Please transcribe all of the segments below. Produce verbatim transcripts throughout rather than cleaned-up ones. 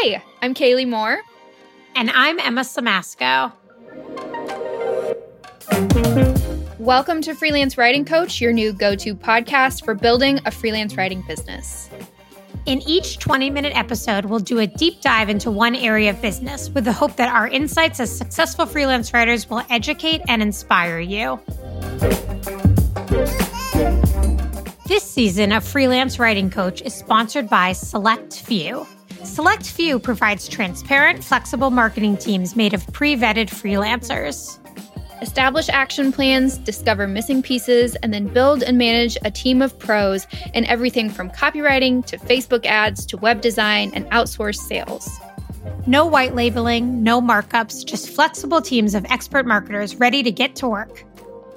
Hi, I'm Kaylee Moore. And I'm Emma Siemasko. Welcome to Freelance Writing Coach, your new go-to podcast for building a freelance writing business. In each twenty-minute episode, we'll do a deep dive into one area of business with the hope that our insights as successful freelance writers will educate and inspire you. This season of Freelance Writing Coach is sponsored by Select Few. Select Few provides transparent, flexible marketing teams made of pre-vetted freelancers. Establish action plans, discover missing pieces, and then build and manage a team of pros in everything from copywriting to Facebook ads to web design and outsourced sales. No white labeling, no markups, just flexible teams of expert marketers ready to get to work.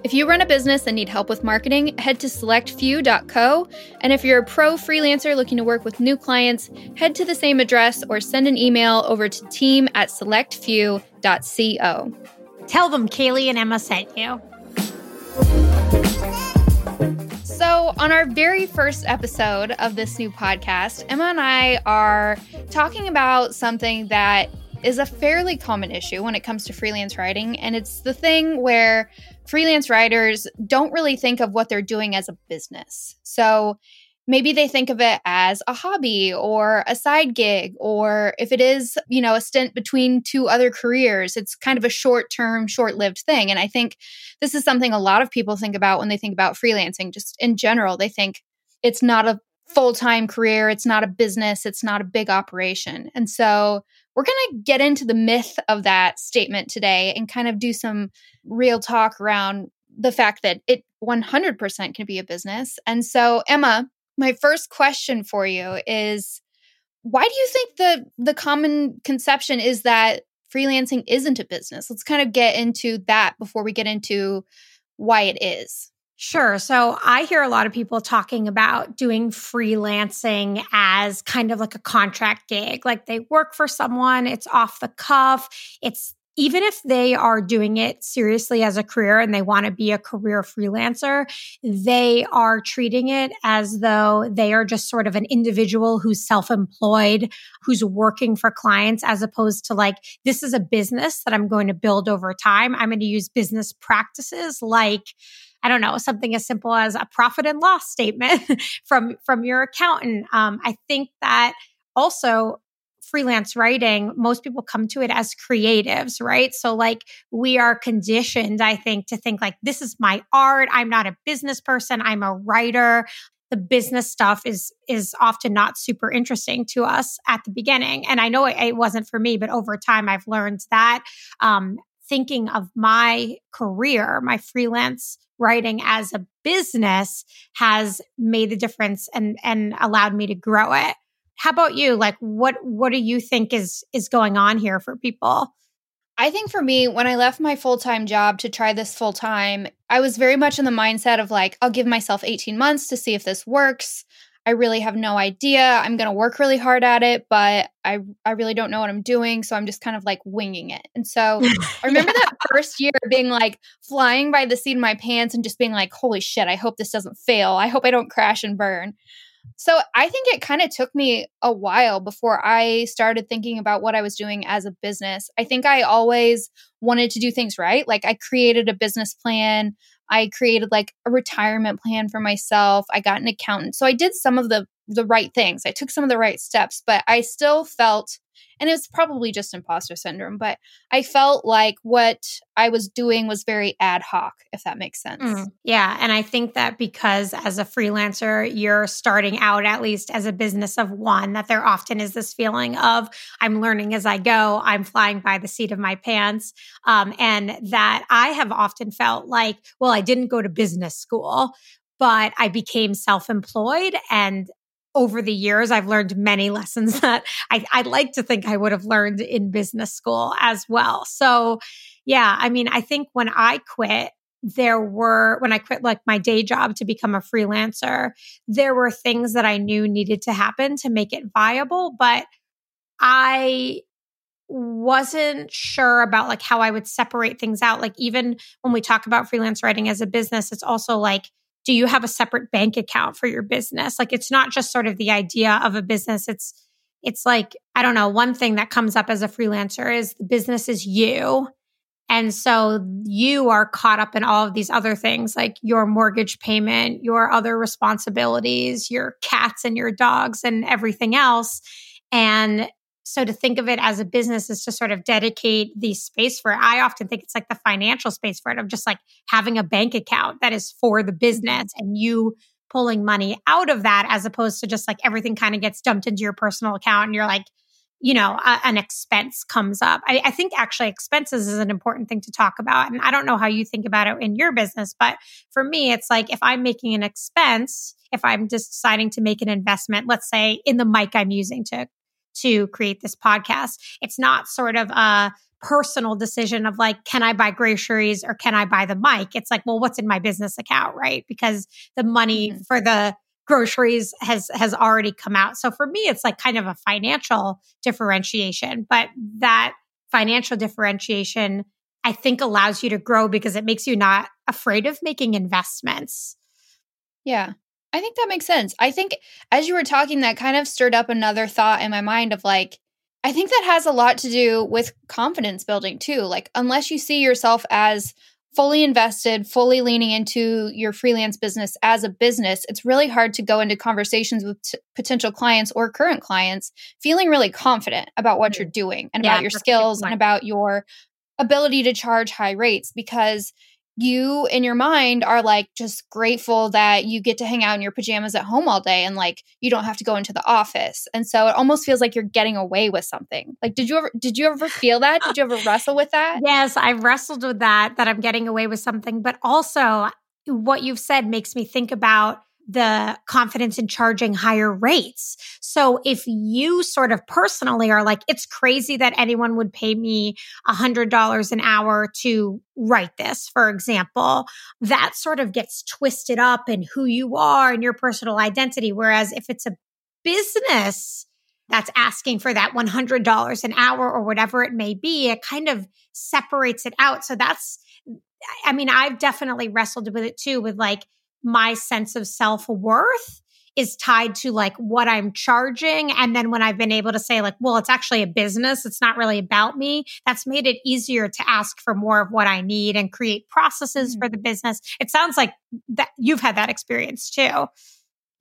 If you run a business and need help with marketing, head to select few dot co. And if you're a pro freelancer looking to work with new clients, head to the same address or send an email over to team at select few dot co. Tell them Kaylee and Emma sent you. So on our very first episode of this new podcast, Emma and I are talking about something that is a fairly common issue when it comes to freelance writing. And it's the thing where freelance writers don't really think of what they're doing as a business. So maybe they think of it as a hobby or a side gig, or if it is, you know, a stint between two other careers, it's kind of a short-term, short-lived thing. And I think this is something a lot of people think about when they think about freelancing. Just in general, they think it's not a full-time career, it's not a business, it's not a big operation. And so we're going to get into the myth of that statement today and kind of do some real talk around the fact that it one hundred percent can be a business. And so, Emma, my first question for you is, why do you think the the common conception is that freelancing isn't a business? Let's kind of get into that before we get into why it is. Sure. So I hear a lot of people talking about doing freelancing as kind of like a contract gig. Like they work for someone, it's off the cuff, it's even if they are doing it seriously as a career and they want to be a career freelancer, they are treating it as though they are just sort of an individual who's self-employed, who's working for clients, as opposed to like, this is a business that I'm going to build over time. I'm going to use business practices like, I don't know, something as simple as a profit and loss statement from, from your accountant. Um, I think that also, freelance writing, most people come to it as creatives, right? So like we are conditioned, I think, to think like, this is my art. I'm not a business person. I'm a writer. The business stuff is is often not super interesting to us at the beginning. And I know it, it wasn't for me, but over time I've learned that um, thinking of my career, my freelance writing as a business has made the difference and and allowed me to grow it. How about you? Like, what what do you think is is going on here for people? I think for me, when I left my full-time job to try this full-time, I was very much in the mindset of like, I'll give myself eighteen months to see if this works. I really have no idea. I'm going to work really hard at it, but I I really don't know what I'm doing. So I'm just kind of like winging it. And so I remember yeah. that first year being like flying by the seat of my pants and just being like, holy shit, I hope this doesn't fail. I hope I don't crash and burn. So I think it kind of took me a while before I started thinking about what I was doing as a business. I think I always wanted to do things right. Like I created a business plan. I created like a retirement plan for myself. I got an accountant. So I did some of the, the right things. I took some of the right steps, but I still felt, and it's probably just imposter syndrome, but I felt like what I was doing was very ad hoc, if that makes sense. Mm, yeah. And I think that because as a freelancer, you're starting out at least as a business of one, that there often is this feeling of I'm learning as I go, I'm flying by the seat of my pants. Um, and that I have often felt like, well, I didn't go to business school, but I became self-employed. And over the years, I've learned many lessons that I, I'd like to think I would have learned in business school as well. So yeah, I mean, I think when I quit, there were, when I quit like my day job to become a freelancer, there were things that I knew needed to happen to make it viable, but I wasn't sure about like how I would separate things out. Like even when we talk about freelance writing as a business, it's also like, do you have a separate bank account for your business? Like it's not just sort of the idea of a business. It's It's like, I don't know, one thing that comes up as a freelancer is the business is you. And so you are caught up in all of these other things, like your mortgage payment, your other responsibilities, your cats and your dogs and everything else. And so to think of it as a business is to sort of dedicate the space for it. I often think it's like the financial space for it, of just like having a bank account that is for the business and you pulling money out of that, as opposed to just like everything kind of gets dumped into your personal account and you're like, you know, a, an expense comes up. I, I think actually expenses is an important thing to talk about. And I don't know how you think about it in your business, but for me, it's like if I'm making an expense, if I'm just deciding to make an investment, let's say in the mic I'm using to, to create this podcast, it's not sort of a personal decision of like, can I buy groceries or can I buy the mic? It's like, well, what's in my business account, right? Because the money mm-hmm. for the groceries has has already come out. So for me, it's like kind of a financial differentiation, but that financial differentiation, I think, allows you to grow because it makes you not afraid of making investments. Yeah, I think that makes sense. I think as you were talking, that kind of stirred up another thought in my mind of like, I think that has a lot to do with confidence building too. Like, unless you see yourself as fully invested, fully leaning into your freelance business as a business, it's really hard to go into conversations with t- potential clients or current clients feeling really confident about what you're doing and yeah, about your skills and about your ability to charge high rates, because you in your mind are like just grateful that you get to hang out in your pajamas at home all day and like you don't have to go into the office. And so it almost feels like you're getting away with something. Like, did you ever did you ever feel that? Did you ever wrestle with that? Yes, I've wrestled with that, that I'm getting away with something. But also what you've said makes me think about the confidence in charging higher rates. So if you sort of personally are like, it's crazy that anyone would pay me one hundred dollars an hour to write this, for example, that sort of gets twisted up in who you are and your personal identity. Whereas if it's a business that's asking for that one hundred dollars an hour or whatever it may be, it kind of separates it out. So that's, I mean, I've definitely wrestled with it too, with like, my sense of self-worth is tied to like what I'm charging. And then when I've been able to say like, well, it's actually a business, it's not really about me, that's made it easier to ask for more of what I need and create processes mm-hmm. for the business. It sounds like that you've had that experience too.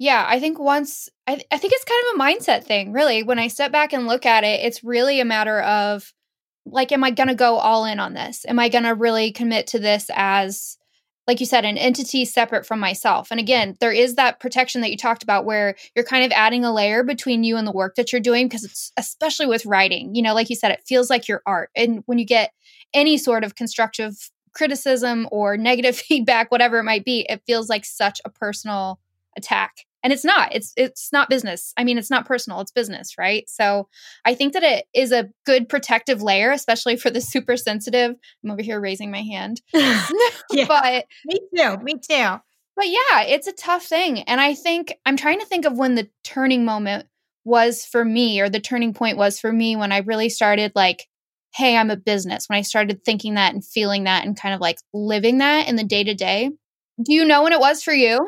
Yeah, I think once, I, th- I think it's kind of a mindset thing, really. When I step back and look at it, it's really a matter of like, am I going to go all in on this? Am I going to really commit to this as, like you said, an entity separate from myself? And again, there is that protection that you talked about where you're kind of adding a layer between you and the work that you're doing, because it's especially with writing, you know, like you said, it feels like your art. And when you get any sort of constructive criticism or negative feedback, whatever it might be, it feels like such a personal attack. And it's not, it's, it's not business. I mean, it's not personal, it's business, right? So I think that it is a good protective layer, especially for the super sensitive. I'm over here raising my hand. Yeah. But me too, me too. But yeah, it's a tough thing. And I think I'm trying to think of when the turning moment was for me, or the turning point was for me, when I really started like, hey, I'm a business. When I started thinking that and feeling that and kind of like living that in the day to day. Do you know when it was for you?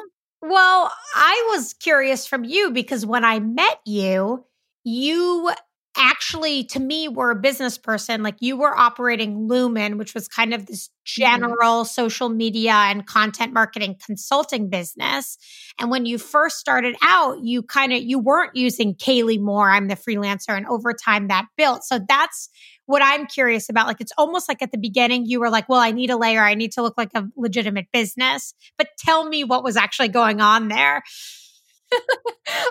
Well, I was curious from you, because when I met you, you actually, to me, were a business person. Like, you were operating Lumen, which was kind of this general social media and content marketing consulting business. And when you first started out, you kind of, you weren't using Kaylee Moore, I'm the freelancer, and over time that built. So that's what I'm curious about. Like, it's almost like at the beginning, you were like, well, I need a layer. I need to look like a legitimate business. But tell me what was actually going on there.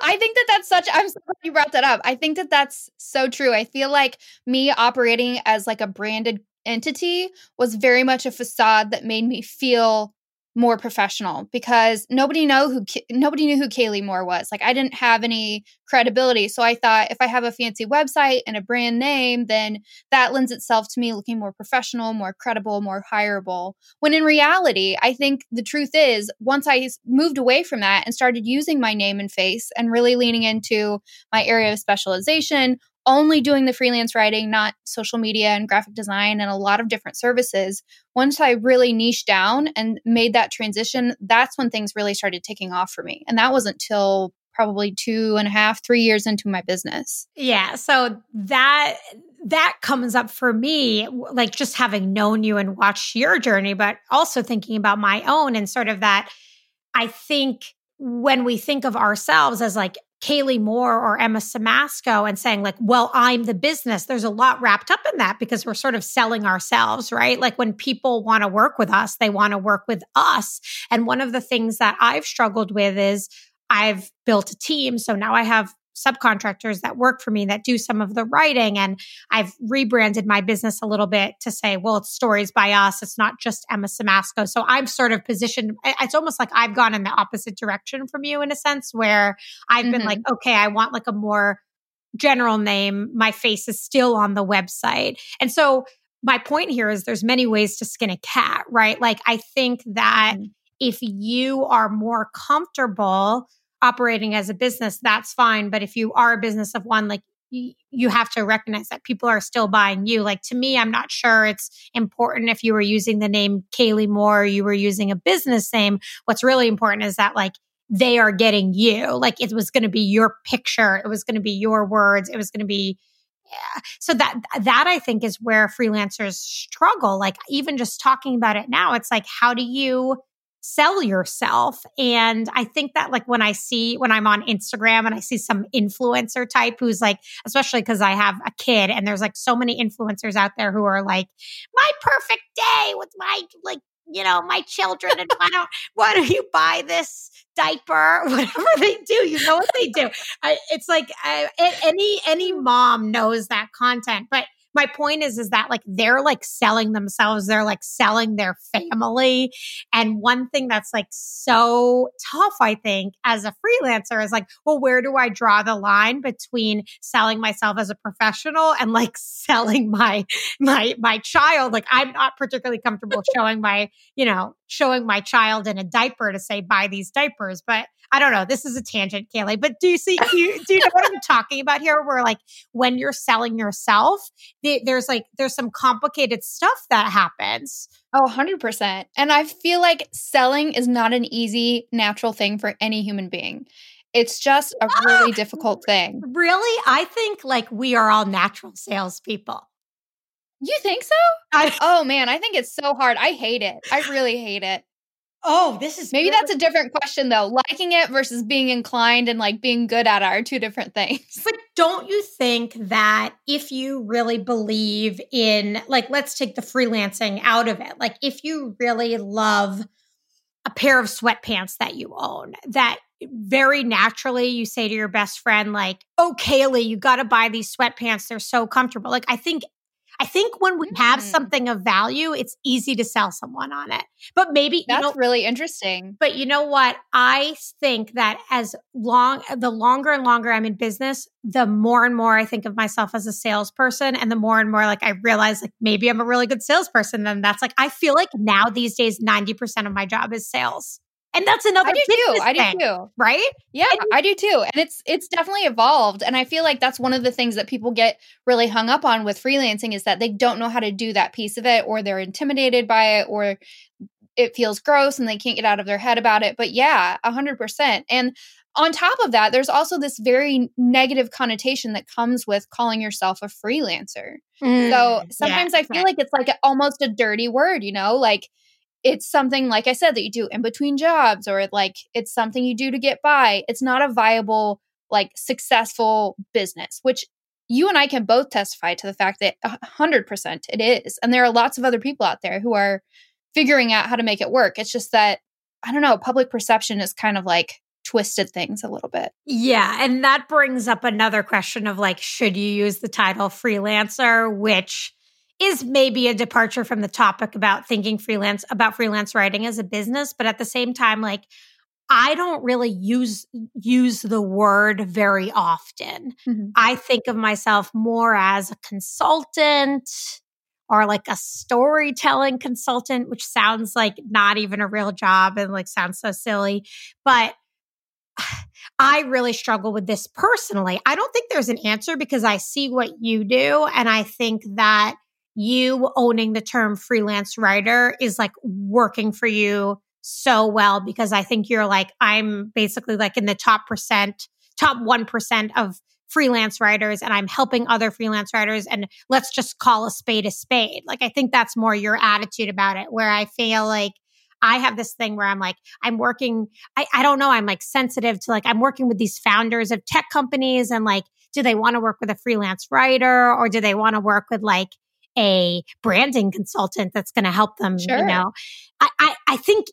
I think that that's such, I'm so glad you brought that up. I think that that's so true. I feel like me operating as like a branded entity was very much a facade that made me feel more professional, because nobody know who nobody knew who Kaylee Moore was. Like, I didn't have any credibility. So I thought if I have a fancy website and a brand name, then that lends itself to me looking more professional, more credible, more hireable. When in reality, I think the truth is, once I moved away from that and started using my name and face and really leaning into my area of specialization, only doing the freelance writing, not social media and graphic design and a lot of different services. Once I really niched down and made that transition, that's when things really started taking off for me. And that wasn't till probably two and a half, three years into my business. Yeah. So that that comes up for me, like just having known you and watched your journey, but also thinking about my own and sort of that, I think when we think of ourselves as like Kaylee Moore or Emma Siemasko and saying like, well, I'm the business, there's a lot wrapped up in that because we're sort of selling ourselves, right? Like when people want to work with us, they want to work with us. And one of the things that I've struggled with is I've built a team. So now I have subcontractors that work for me that do some of the writing. And I've rebranded my business a little bit to say, well, it's Stories by Us. It's not just Emma Siemasko. So I'm sort of positioned, it's almost like I've gone in the opposite direction from you in a sense where I've mm-hmm. been like, okay, I want like a more general name. My face is still on the website. And so my point here is there's many ways to skin a cat, right? Like I think that mm-hmm. if you are more comfortable operating as a business, that's fine. But if you are a business of one, like y- you have to recognize that people are still buying you. Like to me, I'm not sure it's important if you were using the name Kaylee Moore, you were using a business name. What's really important is that like they are getting you. Like it was going to be your picture. It was going to be your words. It was going to be yeah. So that, that I think is where freelancers struggle. Like even just talking about it now, it's like, how do you sell yourself? And I think that like when I see, when I'm on Instagram and I see some influencer type who's like, especially because I have a kid and there's like so many influencers out there who are like, my perfect day with my like, you know, my children and why don't, why don't you buy this diaper? Whatever they do, you know what they do. I, it's like I, any, any mom knows that content, but my point is, is that like they're like selling themselves, they're like selling their family. And one thing that's like so tough, I think, as a freelancer is like, well, where do I draw the line between selling myself as a professional and like selling my my my child? Like I'm not particularly comfortable showing my, you know, showing my child in a diaper to say buy these diapers, but I don't know. This is a tangent, Kaylee, but do you see, do you, do you know what I'm talking about here? Where like when you're selling yourself, the, there's like, there's some complicated stuff that happens. Oh, one hundred percent. And I feel like selling is not an easy, natural thing for any human being. It's just a really ah, difficult thing. Really? I think like we are all natural salespeople. You think so? I, oh man, I think it's so hard. I hate it. I really hate it. Oh, this is maybe really- that's a different question though. Liking it versus being inclined and like being good at it are two different things. But don't you think that if you really believe in, like, let's take the freelancing out of it. Like, if you really love a pair of sweatpants that you own, that very naturally you say to your best friend, like, oh, Kaylee, you got to buy these sweatpants. They're so comfortable. Like, I think I think when we have something of value, it's easy to sell someone on it. But maybe that's you know, really interesting. But you know what? I think that as long, the longer and longer I'm in business, the more and more I think of myself as a salesperson, and the more and more like I realize like maybe I'm a really good salesperson. Then that's like I feel like now these days ninety percent of my job is sales. And that's another I do too. I do too. Right? Yeah, and- I do too. And it's it's definitely evolved. And I feel like that's one of the things that people get really hung up on with freelancing is that they don't know how to do that piece of it, or they're intimidated by it, or it feels gross and they can't get out of their head about it. But yeah, one hundred percent. And on top of that, there's also this very negative connotation that comes with calling yourself a freelancer. Mm, so sometimes yeah, I feel yeah. like it's like almost a dirty word, you know, like it's something, like I said, that you do in between jobs, or like it's something you do to get by. It's not a viable, like successful business, which you and I can both testify to the fact that one hundred percent it is. And there are lots of other people out there who are figuring out how to make it work. It's just that, I don't know, public perception is kind of like twisted things a little bit. Yeah. And that brings up another question of like, should you use the title freelancer, which is maybe a departure from the topic about thinking freelance, about freelance writing as a business. But at the same time, like, I don't really use use the word very often. Mm-hmm. I think of myself more as a consultant or like a storytelling consultant, which sounds like not even a real job and like sounds so silly. But I really struggle with this personally. I don't think there's an answer because I see what you do. And I think that you owning the term freelance writer is like working for you so well, because I think you're like, I'm basically like in the top percent, top one percent of freelance writers, and I'm helping other freelance writers, and let's just call a spade a spade. Like, I think that's more your attitude about it, where I feel like I have this thing where I'm like, I'm working, I, I don't know, I'm like sensitive to like, I'm working with these founders of tech companies, and like, do they want to work with a freelance writer, or do they want to work with like a branding consultant that's going to help them, sure. you know? I, I, I think,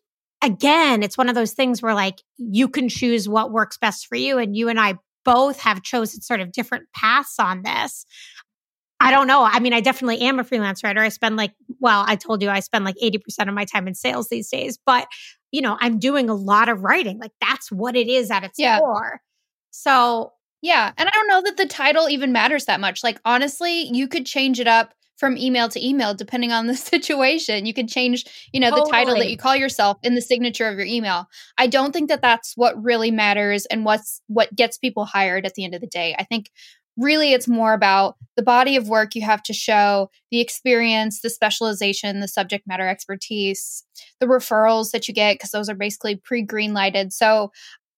again, it's one of those things where like, you can choose what works best for you, and you and I both have chosen sort of different paths on this. I don't know. I mean, I definitely am a freelance writer. I spend like, well, I told you I spend like eighty percent of my time in sales these days, but you know, I'm doing a lot of writing. Like, that's what it is at its yeah. core. So yeah. And I don't know that the title even matters that much. Like, honestly, you could change it up from email to email, depending on the situation. You could change, you know, totally. the title that you call yourself in the signature of your email. I don't think that that's what really matters and what's what gets people hired at the end of the day. I think really it's more about the body of work you have to show, the experience, the specialization, the subject matter expertise, the referrals that you get, because those are basically pre-greenlighted. So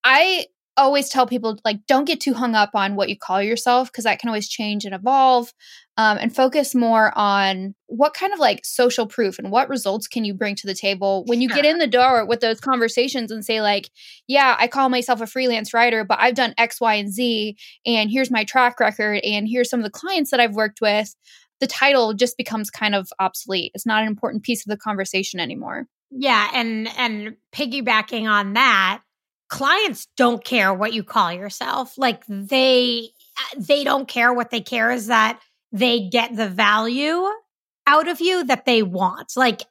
I always tell people, like, don't get too hung up on what you call yourself, because that can always change and evolve, um, and focus more on what kind of like social proof and what results can you bring to the table when you get in the door with those conversations and say like, yeah, I call myself a freelance writer, but I've done X, Y, and Z, and here's my track record, and here's some of the clients that I've worked with. The title just becomes kind of obsolete. It's not an important piece of the conversation anymore. Yeah. And, and piggybacking on that, clients don't care what you call yourself. Like, they, they don't care. What they care is that they get the value out of you that they want. Like,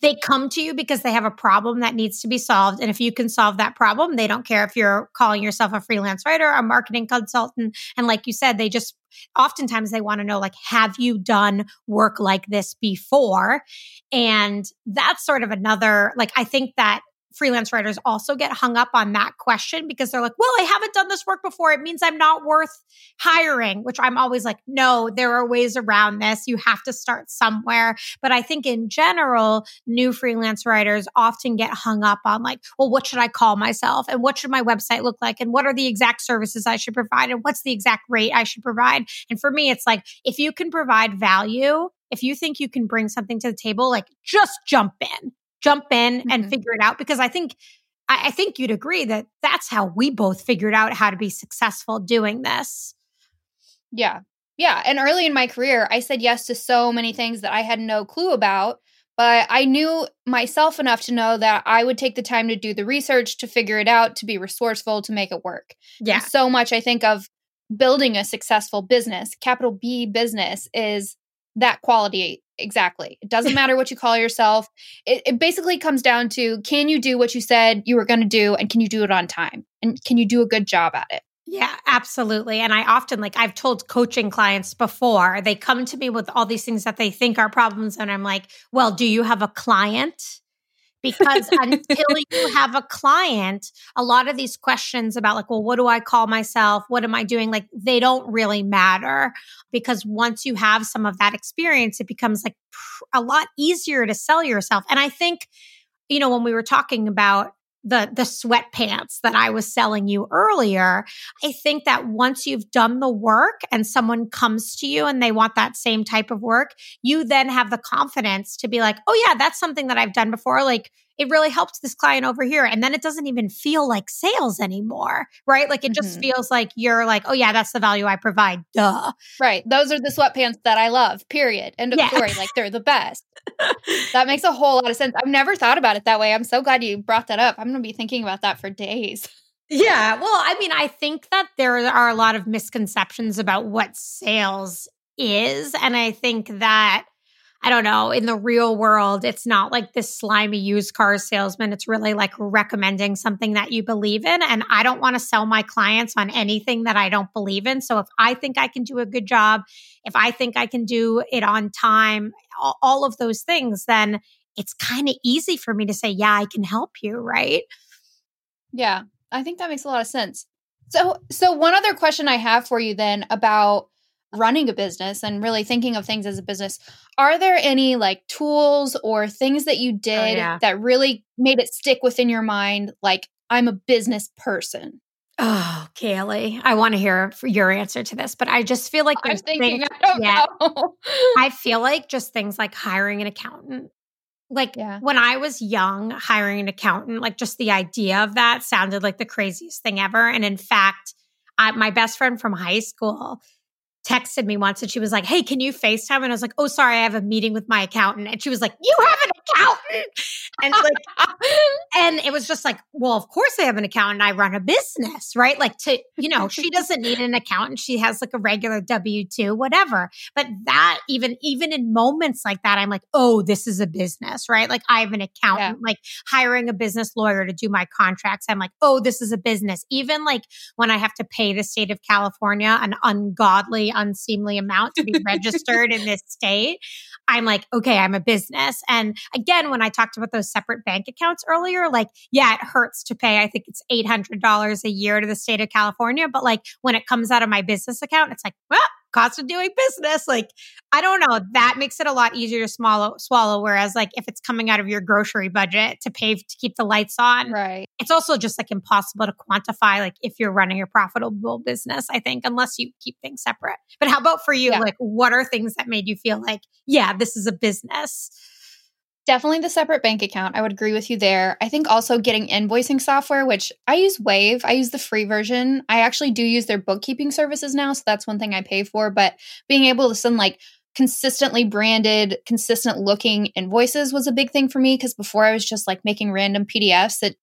they come to you because they have a problem that needs to be solved. And if you can solve that problem, they don't care if you're calling yourself a freelance writer, a marketing consultant. And like you said, they just, oftentimes they want to know, like, have you done work like this before? And that's sort of another, like, I think that freelance writers also get hung up on that question, because they're like, well, I haven't done this work before. It means I'm not worth hiring, which I'm always like, no, there are ways around this. You have to start somewhere. But I think in general, new freelance writers often get hung up on like, well, what should I call myself? And what should my website look like? And what are the exact services I should provide? And what's the exact rate I should provide? And for me, it's like, if you can provide value, if you think you can bring something to the table, like, just jump in. jump in and mm-hmm. figure it out. Because I think, I, I think you'd agree that that's how we both figured out how to be successful doing this. Yeah. Yeah. And early in my career, I said yes to so many things that I had no clue about, but I knew myself enough to know that I would take the time to do the research, to figure it out, to be resourceful, to make it work. Yeah. And so much I think of building a successful business, capital B business, is that quality. Exactly. It doesn't matter what you call yourself. It, it basically comes down to, can you do what you said you were going to do, and can you do it on time, and can you do a good job at it? Yeah, absolutely. And I often, like, I've told coaching clients before, they come to me with all these things that they think are problems, and I'm like, well, do you have a client? Because until you have a client, a lot of these questions about like, well, what do I call myself? What am I doing? Like, they don't really matter, because once you have some of that experience, it becomes like pr- a lot easier to sell yourself. And I think, you know, when we were talking about the, the sweatpants that I was selling you earlier, I think that once you've done the work and someone comes to you and they want that same type of work, you then have the confidence to be like, oh yeah, that's something that I've done before. Like, it really helps this client over here. And then it doesn't even feel like sales anymore, right? Like, it mm-hmm. just feels like you're like, oh yeah, that's the value I provide. Duh. Right. Those are the sweatpants that I love, period. End of yeah. story. Like, they're the best. That makes a whole lot of sense. I've never thought about it that way. I'm so glad you brought that up. I'm going to be thinking about that for days. Yeah. Well, I mean, I think that there are a lot of misconceptions about what sales is. And I think that, I don't know, in the real world, it's not like this slimy used car salesman. It's really like recommending something that you believe in. And I don't want to sell my clients on anything that I don't believe in. So if I think I can do a good job, if I think I can do it on time, all of those things, then it's kind of easy for me to say, yeah, I can help you, right? Yeah, I think that makes a lot of sense. So, so one other question I have for you then about running a business and really thinking of things as a business, are there any like tools or things that you did oh, yeah. that really made it stick within your mind? Like, I'm a business person. Oh, Kaylee, I want to hear your answer to this, but I just feel like there's I'm thinking, things, I don't yeah, know. I feel like just things like hiring an accountant. Like yeah. when I was young, hiring an accountant, like just the idea of that sounded like the craziest thing ever. And in fact, I, my best friend from high school texted me once and she was like, hey, can you FaceTime? And I was like, oh, sorry, I have a meeting with my accountant. And she was like, you have an accountant? And like, and it was just like, well, of course I have an accountant. I run a business, right? Like to, you know, she doesn't need an accountant. She has like a regular W two, whatever. But that even, even in moments like that, I'm like, oh, this is a business, right? Like I have an accountant, yeah. like hiring a business lawyer to do my contracts. I'm like, oh, this is a business. Even like when I have to pay the state of California an ungodly, unseemly amount to be registered in this state, I'm like, okay, I'm a business. And again, when I talked about those separate bank accounts earlier, like, yeah, it hurts to pay. I think it's eight hundred dollars a year to the state of California. But like when it comes out of my business account, it's like, well, cost of doing business. Like, I don't know. That makes it a lot easier to swallow, swallow. Whereas like if it's coming out of your grocery budget to pay to keep the lights on, right? It's also just like impossible to quantify, like if you're running a profitable business, I think, unless you keep things separate. But how about for you? Yeah. Like what are things that made you feel like, yeah, this is a business? Definitely the separate bank account. I would agree with you there. I think also getting invoicing software, which I use Wave. I use the free version. I actually do use their bookkeeping services now. So that's one thing I pay for. But being able to send like consistently branded, consistent looking invoices was a big thing for me. Because before I was just like making random P D Fs that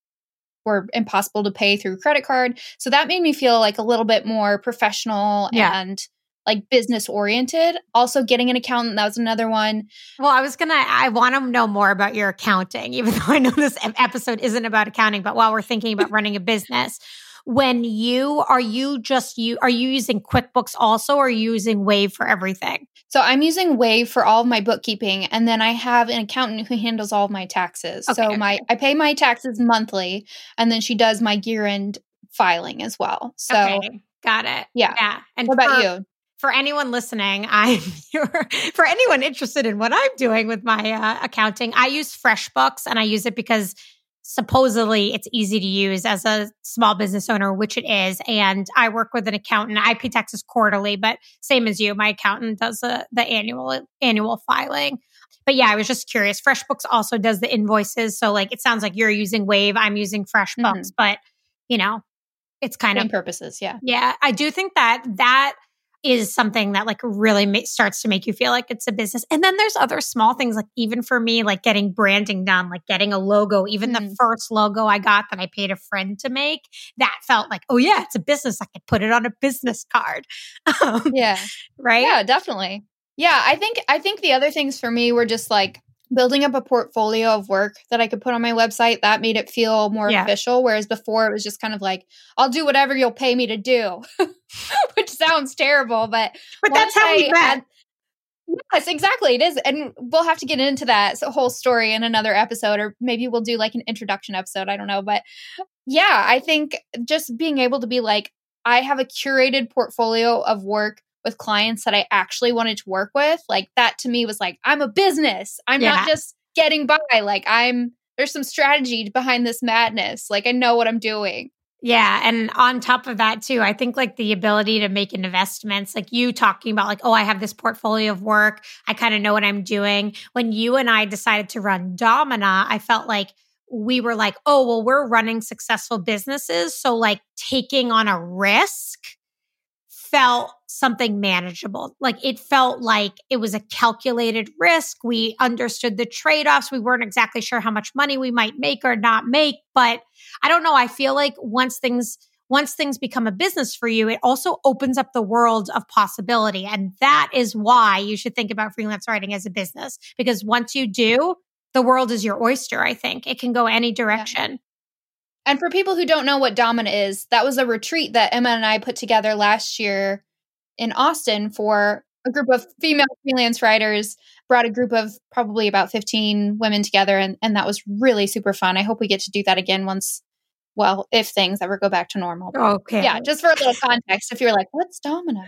were impossible to pay through credit card. So that made me feel like a little bit more professional yeah. and like business oriented. Also getting an accountant. That was another one. Well, I was going to, I want to know more about your accounting, even though I know this episode isn't about accounting, but while we're thinking about running a business, when you, are you just, you, are you using QuickBooks also, or are you using Wave for everything? So I'm using Wave for all of my bookkeeping. And then I have an accountant who handles all of my taxes. Okay. So my, I pay my taxes monthly, and then she does my year-end filing as well. So okay. Got it. Yeah. yeah. And what about for- you? For anyone listening, I'm your, for anyone interested in what I'm doing with my uh, accounting, I use FreshBooks, and I use it because supposedly it's easy to use as a small business owner, which it is. And I work with an accountant. I pay taxes quarterly, but same as you, my accountant does the, the annual annual filing. But yeah, I was just curious. FreshBooks also does the invoices. So like, it sounds like you're using Wave. I'm using FreshBooks, mm-hmm. but you know, it's kind same of purposes. Yeah. Yeah. I do think that that is something that like really ma- starts to make you feel like it's a business. And then there's other small things, like even for me, like getting branding done, like getting a logo, even mm. the first logo I got that I paid a friend to make, that felt like, oh yeah, it's a business. I could put it on a business card. Um, yeah. Right? Yeah, definitely. Yeah. I think, I think the other things for me were just like building up a portfolio of work that I could put on my website. That made it feel more yeah. official. Whereas before it was just kind of like, I'll do whatever you'll pay me to do, which sounds terrible, but, but that's how we met. Yes, exactly. It is. And we'll have to get into that whole story in another episode, or maybe we'll do like an introduction episode. I don't know. But yeah, I think just being able to be like, I have a curated portfolio of work with clients that I actually wanted to work with. Like that to me was like, I'm a business. I'm yeah. not just getting by. Like I'm, there's some strategy behind this madness. Like I know what I'm doing. Yeah. And on top of that too, I think like the ability to make investments, like you talking about like, oh, I have this portfolio of work. I kind of know what I'm doing. When you and I decided to run Domina, I felt like we were like, oh, well, we're running successful businesses. So like taking on a risk felt something manageable. Like it felt like it was a calculated risk. We understood the trade-offs. We weren't exactly sure how much money we might make or not make, but I don't know. I feel like once things, once things become a business for you, it also opens up the world of possibility. And that is why you should think about freelance writing as a business, because once you do, the world is your oyster. I think it can go any direction. Yeah. And for people who don't know what Domina is, that was a retreat that Emma and I put together last year in Austin for a group of female freelance writers, brought a group of probably about fifteen women together. And, and that was really super fun. I hope we get to do that again once Well, if things ever go back to normal. Okay. Yeah, just for a little context, if you're like, what's Domina?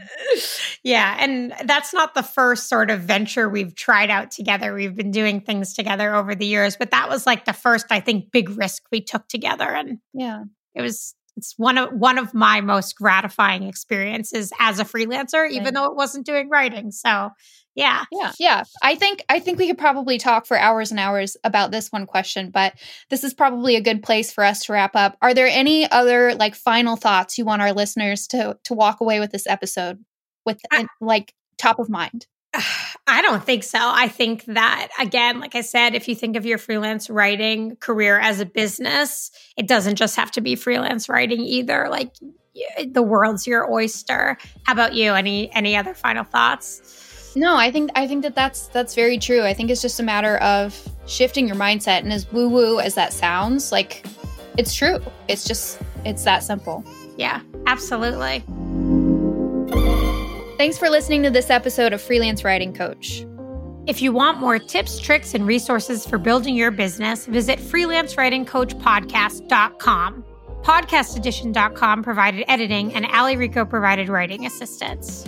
Yeah, and that's not the first sort of venture we've tried out together. We've been doing things together over the years, but that was like the first, I think, big risk we took together. And yeah, it was it's one of one of my most gratifying experiences as a freelancer, right. Even though it wasn't doing writing. So Yeah. Yeah. Yeah. I think, I think we could probably talk for hours and hours about this one question, but this is probably a good place for us to wrap up. Are there any other like final thoughts you want our listeners to, to walk away with this episode with I, like top of mind? I don't think so. I think that again, like I said, if you think of your freelance writing career as a business, it doesn't just have to be freelance writing either. Like the world's your oyster. How about you? Any, any other final thoughts? No, I think I think that that's that's very true. I think it's just a matter of shifting your mindset. And as woo-woo as that sounds, like it's true. It's just it's that simple. Yeah, absolutely. Thanks for listening to this episode of Freelance Writing Coach. If you want more tips, tricks, and resources for building your business, visit freelance writing coach podcast dot com. podcast edition dot com provided editing, and Allie Rico provided writing assistance.